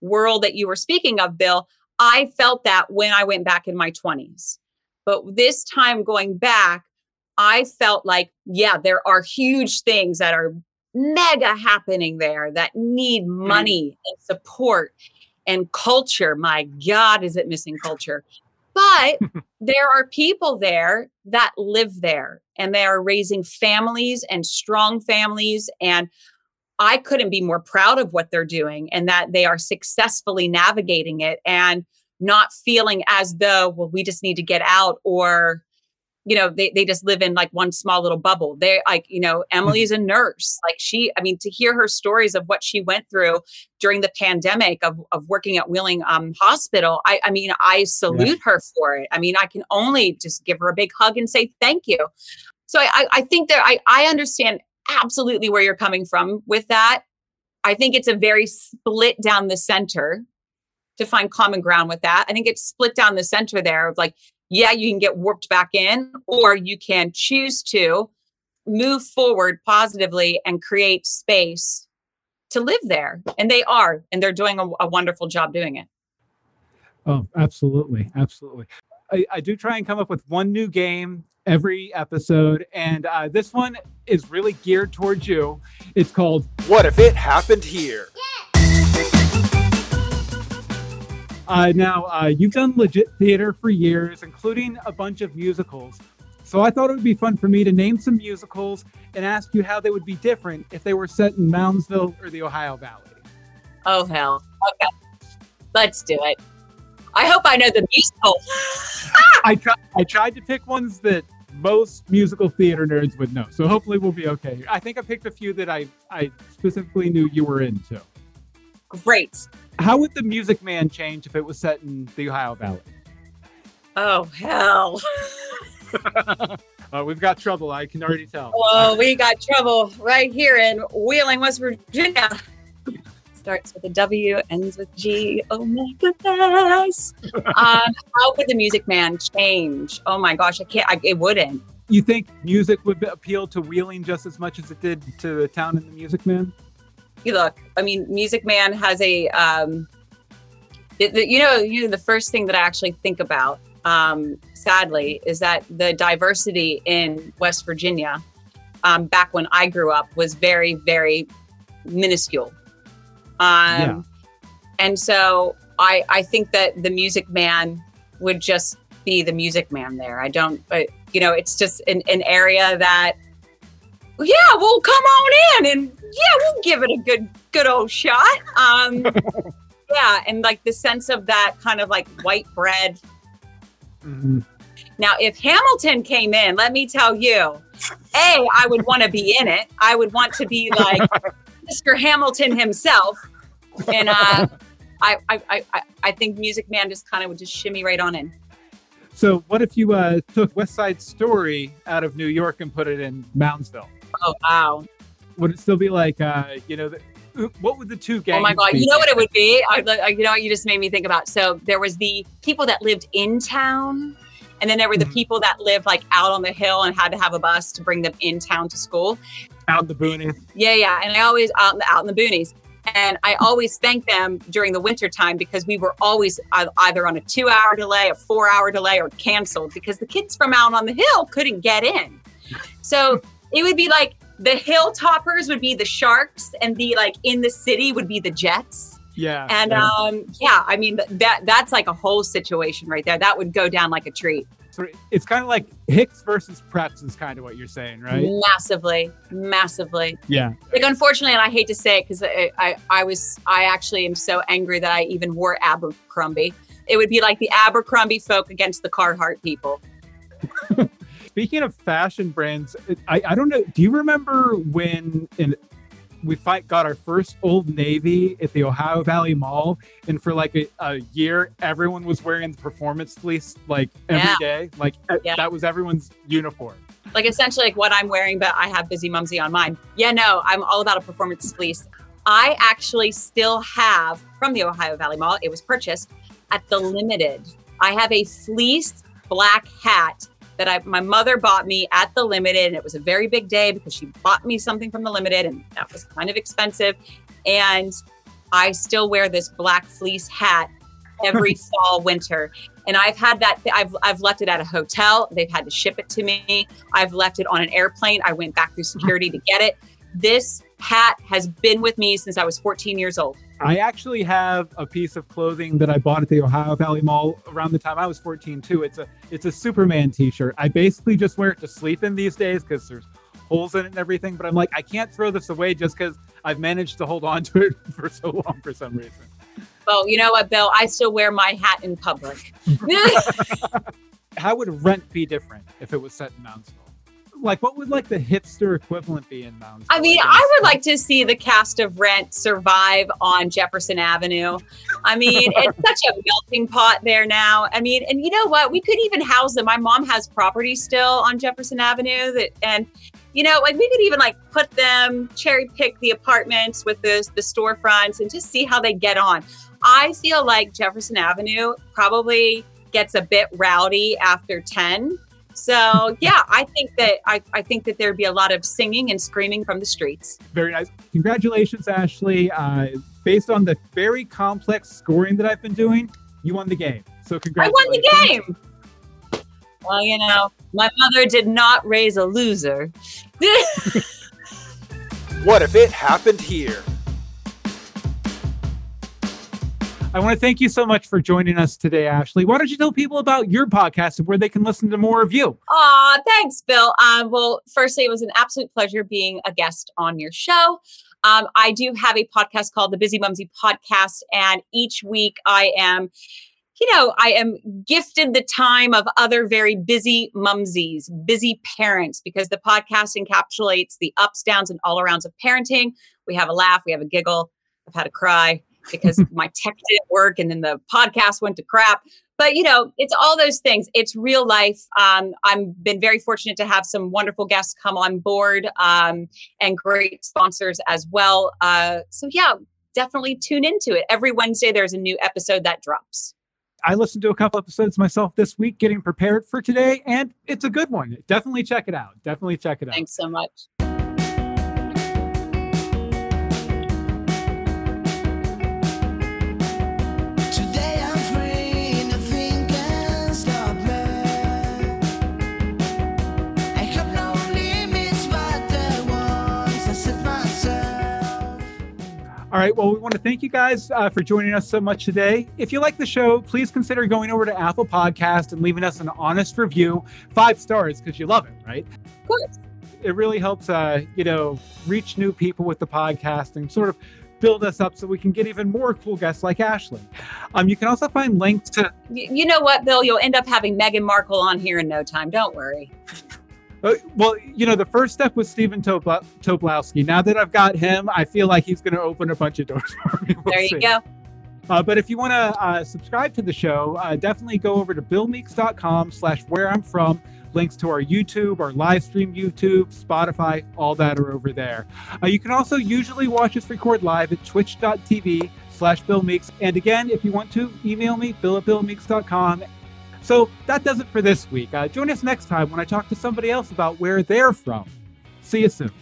world that you were speaking of, Bill, I felt that when I went back in my 20s. But this time going back, I felt like, yeah, there are huge things that are mega happening there that need money and support and culture. My God, is it missing culture? But there are people there that live there and they are raising families and strong families. And I couldn't be more proud of what they're doing and that they are successfully navigating it and not feeling as though, well, we just need to get out or, you know, they just live in like one small little bubble. They like, you know, Emily's a nurse. Like to hear her stories of what she went through during the pandemic of working at Wheeling Hospital. I salute her for it. I mean, I can only just give her a big hug and say, thank you. So I think that I understand absolutely where you're coming from with that. I think it's a very split down the center to find common ground with that. I think it's split down the center there of like, yeah, you can get warped back in, or you can choose to move forward positively and create space to live there. And they are, and they're doing a wonderful job doing it. Oh, absolutely. Absolutely. I do try and come up with one new game every episode. And this one is really geared towards you. It's called What If It Happened Here? Yeah. Now, you've done legit theater for years, including a bunch of musicals. So I thought it would be fun for me to name some musicals and ask you how they would be different if they were set in Moundsville or the Ohio Valley. Oh, hell. Okay. Let's do it. I hope I know the musical. I tried to pick ones that most musical theater nerds would know. So hopefully we'll be okay here. I think I picked a few that I specifically knew you were into. Great. How would The Music Man change if it was set in the Ohio Valley? Oh, hell. We've got trouble. I can already tell. Oh, we got trouble right here in Wheeling, West Virginia. Starts with a W, ends with G. Oh, my goodness. How would The Music Man change? Oh, my gosh. It wouldn't. You think music would appeal to Wheeling just as much as it did to the town in The Music Man? Look, I mean, Music Man has a, the first thing that I actually think about, sadly, is that the diversity in West Virginia, back when I grew up, was very, very minuscule. And so I think that The Music Man would just be The Music Man there. It's just an area that, yeah, we'll come on in and yeah, we'll give it a good old shot. And like the sense of that kind of like white bread. Mm-hmm. Now, if Hamilton came in, let me tell you, I would want to be in it. I would want to be like Mr. Hamilton himself. And I think Music Man just kind of would just shimmy right on in. So what if you took West Side Story out of New York and put it in Moundsville? Oh, wow. Would it still be like, what would the two gangs be? Oh, my God. You know what it would be? You just made me think about. So there was the people that lived in town. And then there were the people that lived like out on the hill and had to have a bus to bring them in town to school. Out in the boonies. Yeah, yeah. And I always out in the boonies. And I always thank them during the winter time because we were always either on a 2-hour delay, a 4-hour delay, or canceled because the kids from out on the hill couldn't get in. So it would be like the hilltoppers would be the Sharks and the like in the city would be the Jets. Yeah. And yeah, I mean, that's like a whole situation right there. That would go down like a treat. So it's kind of like Hicks versus Preps is kind of what you're saying, right? Massively, massively. Yeah. Like, unfortunately, and I hate to say it because I actually am so angry that I even wore Abercrombie. It would be like the Abercrombie folk against the Carhartt people. Speaking of fashion brands, I don't know. Do you remember when we got our first Old Navy at the Ohio Valley Mall? And for like a year, everyone was wearing the performance fleece like every day. Like that was everyone's uniform. Like essentially like what I'm wearing, but I have BusyMumsy on mine. Yeah, no, I'm all about a performance fleece. I actually still have from the Ohio Valley Mall. It was purchased at The Limited. I have a fleeced black hat that my mother bought me at The Limited, and it was a very big day because she bought me something from The Limited, and that was kind of expensive. And I still wear this black fleece hat every fall, winter. And I've had that, I've left it at a hotel. They've had to ship it to me. I've left it on an airplane. I went back through security to get it. This hat has been with me since I was 14 years old. I actually have a piece of clothing that I bought at the Ohio Valley Mall around the time I was 14 too. It's a Superman t-shirt. I basically just wear it to sleep in these days because there's holes in it and everything. But I'm like, I can't throw this away just because I've managed to hold on to it for so long for some reason. Well, you know what, Bill? I still wear my hat in public. How would rent be different if it was set in Moundsville? Like, what would like the hipster equivalent be in Moundsville? I mean, I would like to see the cast of Rent survive on Jefferson Avenue. I mean, it's such a melting pot there now. I mean, and you know what? We could even house them. My mom has property still on Jefferson Avenue, and you know, like we could even like put them, cherry pick the apartments with the storefronts, and just see how they get on. I feel like Jefferson Avenue probably gets a bit rowdy after 10. So yeah, I think that there'd be a lot of singing and screaming from the streets. Very nice. Congratulations, Ashley. Based on the very complex scoring that I've been doing, you won the game. So congratulations. I won the game. Well, you know, my mother did not raise a loser. What if it happened here? I want to thank you so much for joining us today, Ashley. Why don't you tell people about your podcast and where they can listen to more of you? Aw, thanks, Bill. Well, firstly, it was an absolute pleasure being a guest on your show. I do have a podcast called The BusyMumsy Podcast, and each week I am gifted the time of other very busy mumsies, busy parents, because the podcast encapsulates the ups, downs, and all arounds of parenting. We have a laugh, we have a giggle, I've had a cry. Because my tech didn't work and then the podcast went to crap. But, you know, it's all those things. It's real life. I've been very fortunate to have some wonderful guests come on board and great sponsors as well. So, yeah, definitely tune into it. Every Wednesday, there's a new episode that drops. I listened to a couple episodes myself this week, getting prepared for today. And it's a good one. Definitely check it out. Thanks so much. All right. Well, we want to thank you guys for joining us so much today. If you like the show, please consider going over to Apple Podcast and leaving us an honest review, 5 stars, because you love it, right? Of course. It really helps, reach new people with the podcast and sort of build us up so we can get even more cool guests like Ashley. You can also find links to... You know what, Bill? You'll end up having Meghan Markle on here in no time. Don't worry. Well, you know, the first step was Stephen Tobolowsky. Now that I've got him, I feel like he's going to open a bunch of doors for me. We'll see. Go. But if you want to subscribe to the show, definitely go over to BillMeeks.com/whereI'mfrom. Links to our YouTube, our live stream YouTube, Spotify, all that are over there. You can also usually watch us record live at twitch.tv/BillMeeks. And again, if you want to, email me, bill@BillMeeks.com. So that does it for this week. Join us next time when I talk to somebody else about where they're from. See you soon.